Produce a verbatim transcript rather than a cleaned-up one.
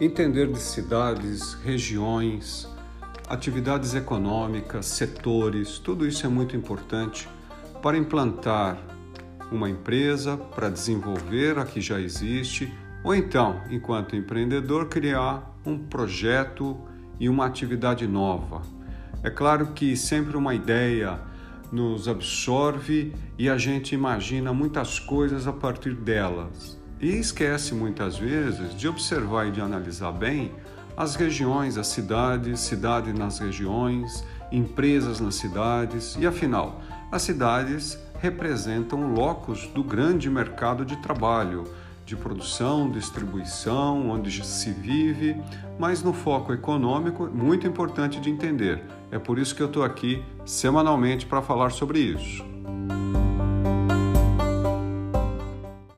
entender de cidades, regiões, atividades econômicas, setores, tudo isso é muito importante para implantar uma empresa, para desenvolver a que já existe, ou então, enquanto empreendedor, criar um projeto e uma atividade nova. É claro que sempre uma ideia nos absorve e a gente imagina muitas coisas a partir delas e esquece muitas vezes de observar e de analisar bem as regiões, as cidades, cidade nas regiões, empresas nas cidades e, afinal, as cidades representam o locus do grande mercado de trabalho, de produção, distribuição, onde se vive, mas no foco econômico, muito importante de entender. É por isso que eu estou aqui semanalmente para falar sobre isso.